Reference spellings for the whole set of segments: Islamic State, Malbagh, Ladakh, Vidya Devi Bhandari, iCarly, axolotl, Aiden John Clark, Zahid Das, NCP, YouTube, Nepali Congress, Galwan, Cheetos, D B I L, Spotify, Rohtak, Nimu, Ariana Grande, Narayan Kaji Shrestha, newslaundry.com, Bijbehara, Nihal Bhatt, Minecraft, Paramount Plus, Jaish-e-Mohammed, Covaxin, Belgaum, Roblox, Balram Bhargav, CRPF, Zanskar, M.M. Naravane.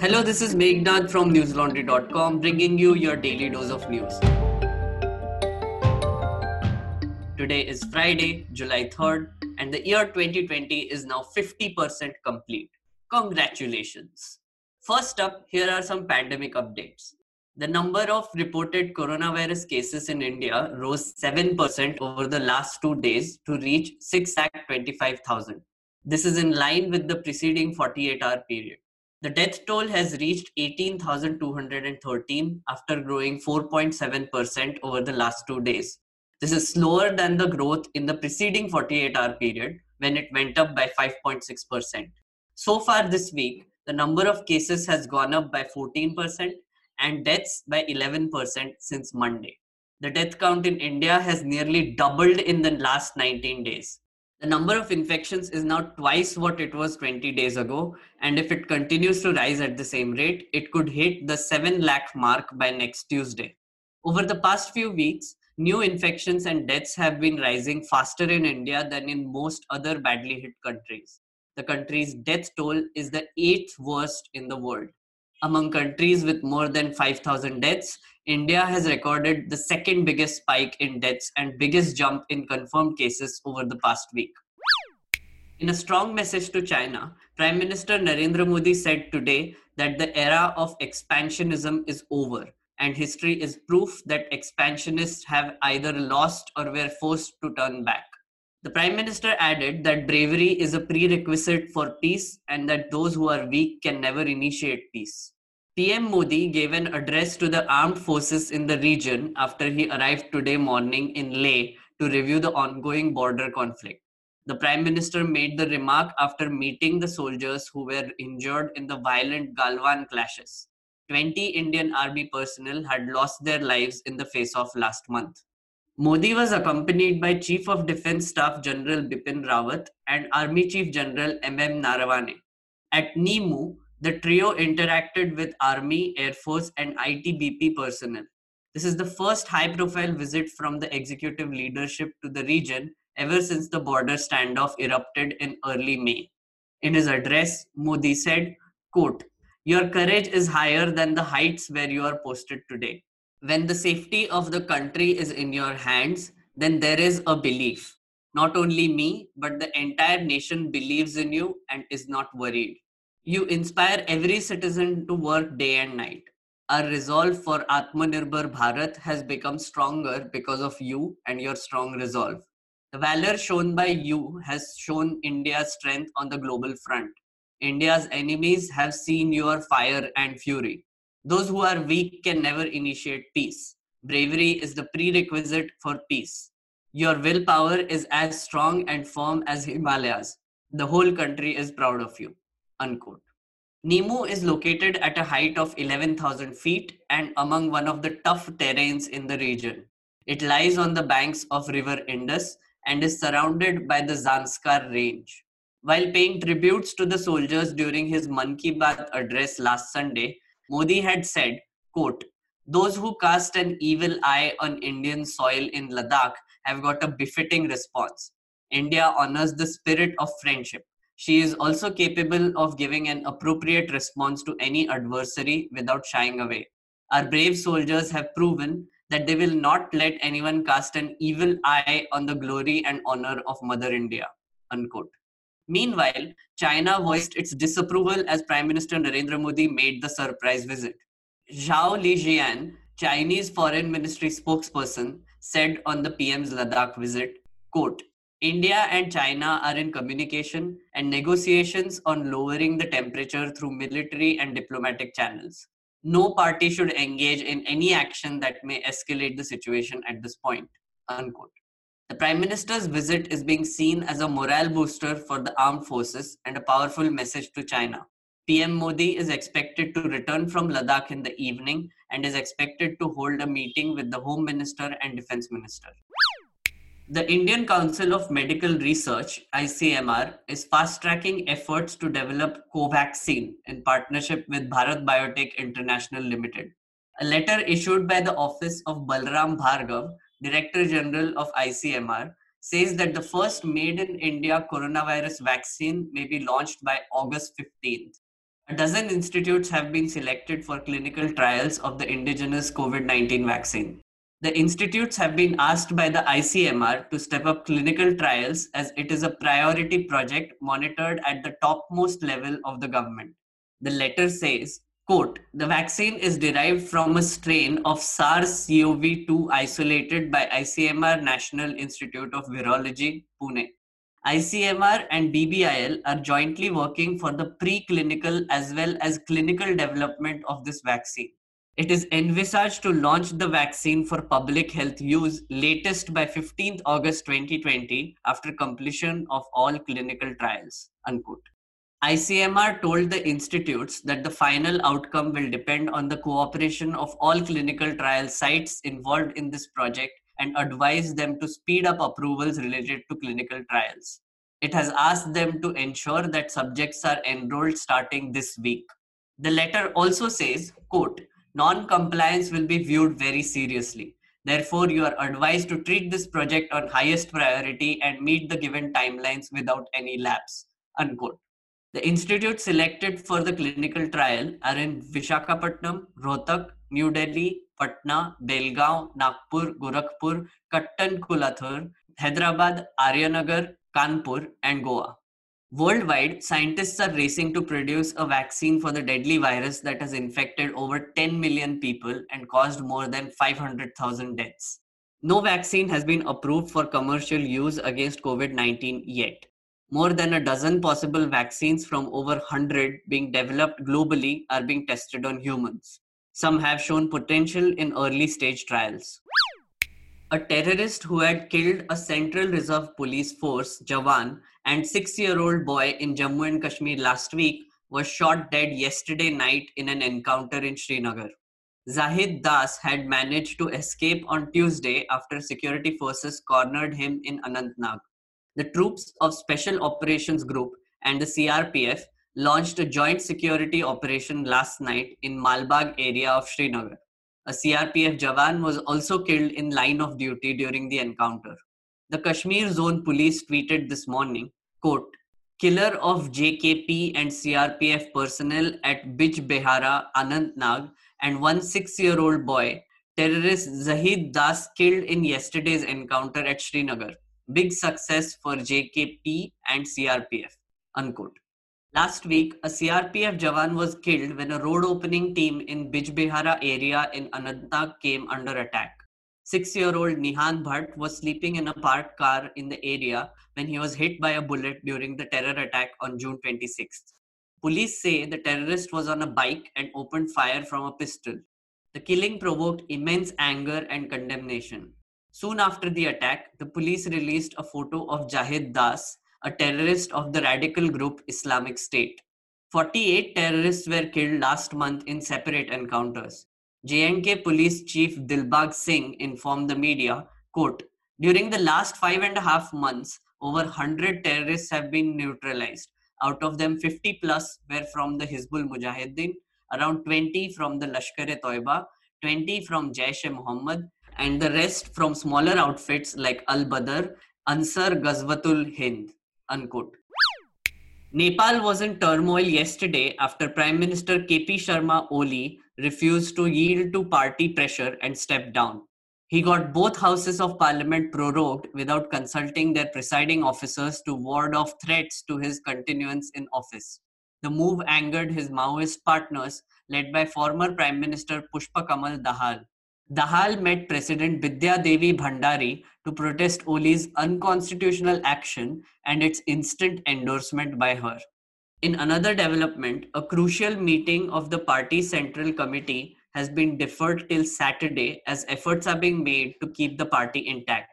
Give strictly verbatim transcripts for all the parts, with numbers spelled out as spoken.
Hello, this is Meghnaad from newslaundry dot com bringing you your daily dose of news. Today is Friday, July third, and the year twenty twenty is now fifty percent complete. Congratulations! First up, here are some pandemic updates. The number of reported coronavirus cases in India rose seven percent over the last two days to reach six lakh twenty-five thousand. This is in line with the preceding forty-eight hour period. The death toll has reached eighteen thousand two hundred thirteen after growing four point seven percent over the last two days. This is slower than the growth in the preceding forty-eight hour period when it went up by five point six percent. So far this week, the number of cases has gone up by fourteen percent and deaths by eleven percent since Monday. The death count in India has nearly doubled in the last nineteen days. The number of infections is now twice what it was twenty days ago, and if it continues to rise at the same rate, it could hit the seven lakh mark by next Tuesday. Over the past few weeks, new infections and deaths have been rising faster in India than in most other badly hit countries. The country's death toll is the eighth worst in the world. Among countries with more than five thousand deaths, India has recorded the second biggest spike in deaths and biggest jump in confirmed cases over the past week. In a strong message to China, Prime Minister Narendra Modi said today that the era of expansionism is over and history is proof that expansionists have either lost or were forced to turn back. The Prime Minister added that bravery is a prerequisite for peace and that those who are weak can never initiate peace. P M Modi gave an address to the armed forces in the region after he arrived today morning in Leh to review the ongoing border conflict. The Prime Minister made the remark after meeting the soldiers who were injured in the violent Galwan clashes. twenty Indian Army personnel had lost their lives in the face-off last month. Modi was accompanied by Chief of Defence Staff General Bipin Rawat and Army Chief General M M Naravane. At Nimu, the trio interacted with Army, Air Force and I T B P personnel. This is the first high-profile visit from the executive leadership to the region ever since the border standoff erupted in early May. In his address, Modi said, quote, "Your courage is higher than the heights where you are posted today. When the safety of the country is in your hands, then there is a belief. Not only me, but the entire nation believes in you and is not worried. You inspire every citizen to work day and night. Our resolve for Atmanirbhar Bharat has become stronger because of you and your strong resolve. The valor shown by you has shown India's strength on the global front. India's enemies have seen your fire and fury. Those who are weak can never initiate peace. Bravery is the prerequisite for peace. Your willpower is as strong and firm as Himalayas. The whole country is proud of you." Unquote. Nimu is located at a height of eleven thousand feet and among one of the tough terrains in the region. It lies on the banks of River Indus and is surrounded by the Zanskar range. While paying tributes to the soldiers during his Mann Ki Baat address last Sunday, Modi had said, quote, "Those who cast an evil eye on Indian soil in Ladakh have got a befitting response. India honors the spirit of friendship. She is also capable of giving an appropriate response to any adversary without shying away. Our brave soldiers have proven that they will not let anyone cast an evil eye on the glory and honor of Mother India." Unquote. Meanwhile, China voiced its disapproval as Prime Minister Narendra Modi made the surprise visit. Zhao Lijian, Chinese Foreign Ministry spokesperson, said on the P M's Ladakh visit, quote, "India and China are in communication and negotiations on lowering the temperature through military and diplomatic channels. No party should engage in any action that may escalate the situation at this point." Unquote. The Prime Minister's visit is being seen as a morale booster for the armed forces and a powerful message to China. P M Modi is expected to return from Ladakh in the evening and is expected to hold a meeting with the Home Minister and Defence Minister. The Indian Council of Medical Research, I C M R, is fast-tracking efforts to develop Covaxin in partnership with Bharat Biotech International Limited. A letter issued by the office of Balram Bhargav, Director General of I C M R, says that the first made-in-India coronavirus vaccine may be launched by August fifteenth. A dozen institutes have been selected for clinical trials of the indigenous COVID nineteen vaccine. The institutes have been asked by the I C M R to step up clinical trials as it is a priority project monitored at the topmost level of the government. The letter says, quote, the vaccine is derived from a strain of SARS C o V two isolated by I C M R National Institute of Virology, Pune. I C M R and D B I L are jointly working for the preclinical as well as clinical development of this vaccine. It is envisaged to launch the vaccine for public health use latest by fifteenth August twenty twenty after completion of all clinical trials, unquote. I C M R told the institutes that the final outcome will depend on the cooperation of all clinical trial sites involved in this project and advised them to speed up approvals related to clinical trials. It has asked them to ensure that subjects are enrolled starting this week. The letter also says, quote, non-compliance will be viewed very seriously. Therefore, you are advised to treat this project on highest priority and meet the given timelines without any lapse, unquote. The institutes selected for the clinical trial are in Vishakhapatnam, Rohtak, New Delhi, Patna, Belgaum, Nagpur, Gorakhpur, Kattankulathur, Hyderabad, Aryanagar, Kanpur, and Goa. Worldwide, scientists are racing to produce a vaccine for the deadly virus that has infected over ten million people and caused more than five hundred thousand deaths. No vaccine has been approved for commercial use against COVID nineteen yet. More than a dozen possible vaccines from over one hundred being developed globally are being tested on humans. Some have shown potential in early stage trials. A terrorist who had killed a Central Reserve Police Force, Jawan, and six-year-old boy in Jammu and Kashmir last week was shot dead yesterday night in an encounter in Srinagar. Zahid Das had managed to escape on Tuesday after security forces cornered him in Anantnag. The troops of Special Operations Group and the C R P F launched a joint security operation last night in Malbagh area of Srinagar. A C R P F Jawan was also killed in line of duty during the encounter. The Kashmir Zone Police tweeted this morning, quote, killer of J K P and C R P F personnel at Bijbehara, Anantnag, and one six-year-old boy, terrorist Zahid Das killed in yesterday's encounter at Srinagar. Big success for J K P and C R P F, unquote. Last week, a C R P F Jawan was killed when a road opening team in Bijbehara area in Anantnag came under attack. Six-year-old Nihal Bhatt was sleeping in a parked car in the area when he was hit by a bullet during the terror attack on June twenty-sixth. Police say the terrorist was on a bike and opened fire from a pistol. The killing provoked immense anger and condemnation. Soon after the attack, the police released a photo of Zahid Das, a terrorist of the radical group Islamic State. forty-eight terrorists were killed last month in separate encounters. J and K Police Chief Dilbag Singh informed the media, quote, during the last five and a half months, over one hundred terrorists have been neutralized. Out of them, fifty plus were from the Hizbul Mujahideen, around twenty from the Lashkar-e-Toiba, twenty from Jaish-e-Mohammed, and the rest from smaller outfits like Al-Badr, Ansar Ghazwatul Hind, unquote. Nepal was in turmoil yesterday after Prime Minister K P Sharma Oli refused to yield to party pressure and stepped down. He got both houses of parliament prorogued without consulting their presiding officers to ward off threats to his continuance in office. The move angered his Maoist partners, led by former Prime Minister Pushpa Kamal Dahal. Dahal met President Vidya Devi Bhandari to protest Oli's unconstitutional action and its instant endorsement by her. In another development, a crucial meeting of the party central committee has been deferred till Saturday as efforts are being made to keep the party intact.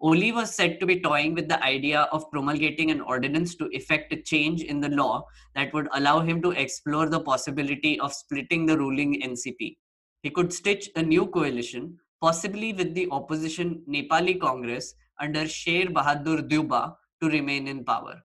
Oli was said to be toying with the idea of promulgating an ordinance to effect a change in the law that would allow him to explore the possibility of splitting the ruling N C P. He could stitch a new coalition, possibly with the opposition Nepali Congress under Sher Bahadur Deuba, to remain in power.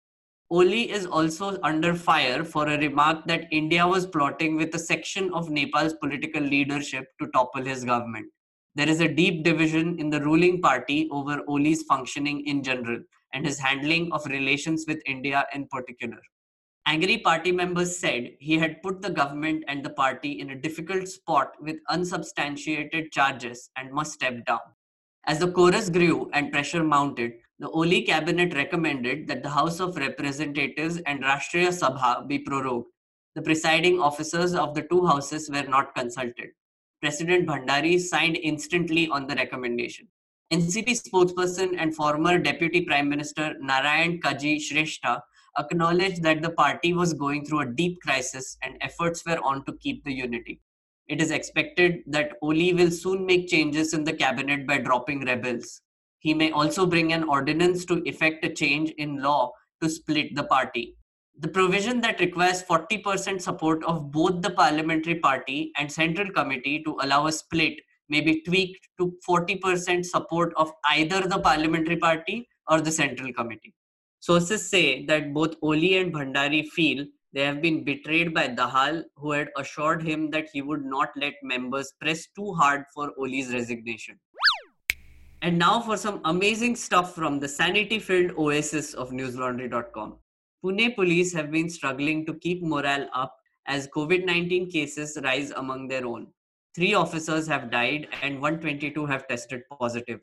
Oli is also under fire for a remark that India was plotting with a section of Nepal's political leadership to topple his government. There is a deep division in the ruling party over Oli's functioning in general and his handling of relations with India in particular. Angry party members said he had put the government and the party in a difficult spot with unsubstantiated charges and must step down. As the chorus grew and pressure mounted, the Oli cabinet recommended that the House of Representatives and Rashtriya Sabha be prorogued. The presiding officers of the two houses were not consulted. President Bhandari signed instantly on the recommendation. N C P spokesperson and former Deputy Prime Minister Narayan Kaji Shrestha acknowledged that the party was going through a deep crisis and efforts were on to keep the unity. It is expected that Oli will soon make changes in the cabinet by dropping rebels. He may also bring an ordinance to effect a change in law to split the party. The provision that requires forty percent support of both the parliamentary party and central committee to allow a split may be tweaked to forty percent support of either the parliamentary party or the central committee. Sources say that both Oli and Bhandari feel they have been betrayed by Dahal, who had assured him that he would not let members press too hard for Oli's resignation. And now for some amazing stuff from the sanity-filled oasis of news laundry dot com. Pune police have been struggling to keep morale up as COVID nineteen cases rise among their own. Three officers have died and one hundred twenty-two have tested positive.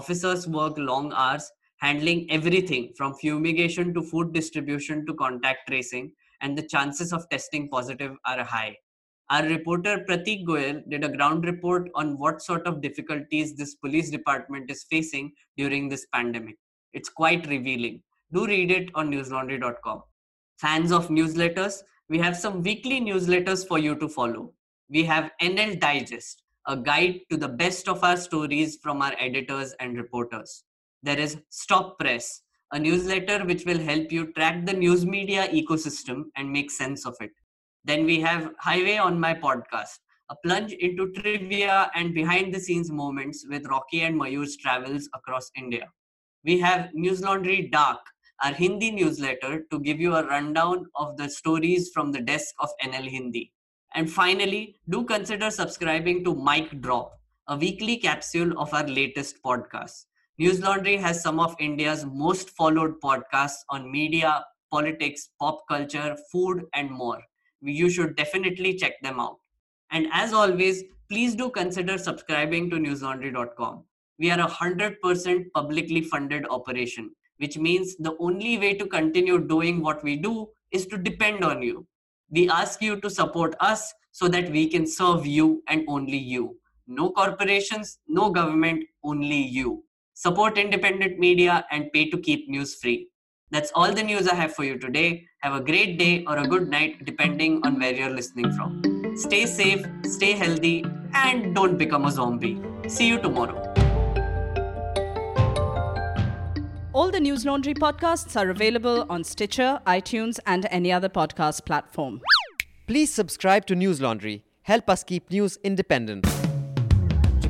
Officers work long hours, handling everything from fumigation to food distribution to contact tracing, and the chances of testing positive are high. Our reporter Pratik Goyal did a ground report on what sort of difficulties this police department is facing during this pandemic. It's quite revealing. Do read it on news laundry dot com. Fans of newsletters, we have some weekly newsletters for you to follow. We have N L Digest, a guide to the best of our stories from our editors and reporters. There is Stop Press, a newsletter which will help you track the news media ecosystem and make sense of it. Then we have Highway on My Podcast, a plunge into trivia and behind-the-scenes moments with Rocky and Mayur's travels across India. We have News Laundry Dark, our Hindi newsletter, to give you a rundown of the stories from the desk of N L Hindi. And finally, do consider subscribing to Mic Drop, a weekly capsule of our latest podcast. News Laundry has some of India's most followed podcasts on media, politics, pop culture, food, and more. You should definitely check them out. And as always, please do consider subscribing to news laundry dot com. We are a one hundred percent publicly funded operation, which means the only way to continue doing what we do is to depend on you. We ask you to support us so that we can serve you and only you. No corporations, no government, only you. Support independent media and pay to keep news free. That's all the news I have for you today. Have a great day or a good night, depending on where you're listening from. Stay safe, stay healthy, and don't become a zombie. See you tomorrow. All the News Laundry podcasts are available on Stitcher, iTunes, and any other podcast platform. Please subscribe to News Laundry. Help us keep news independent. To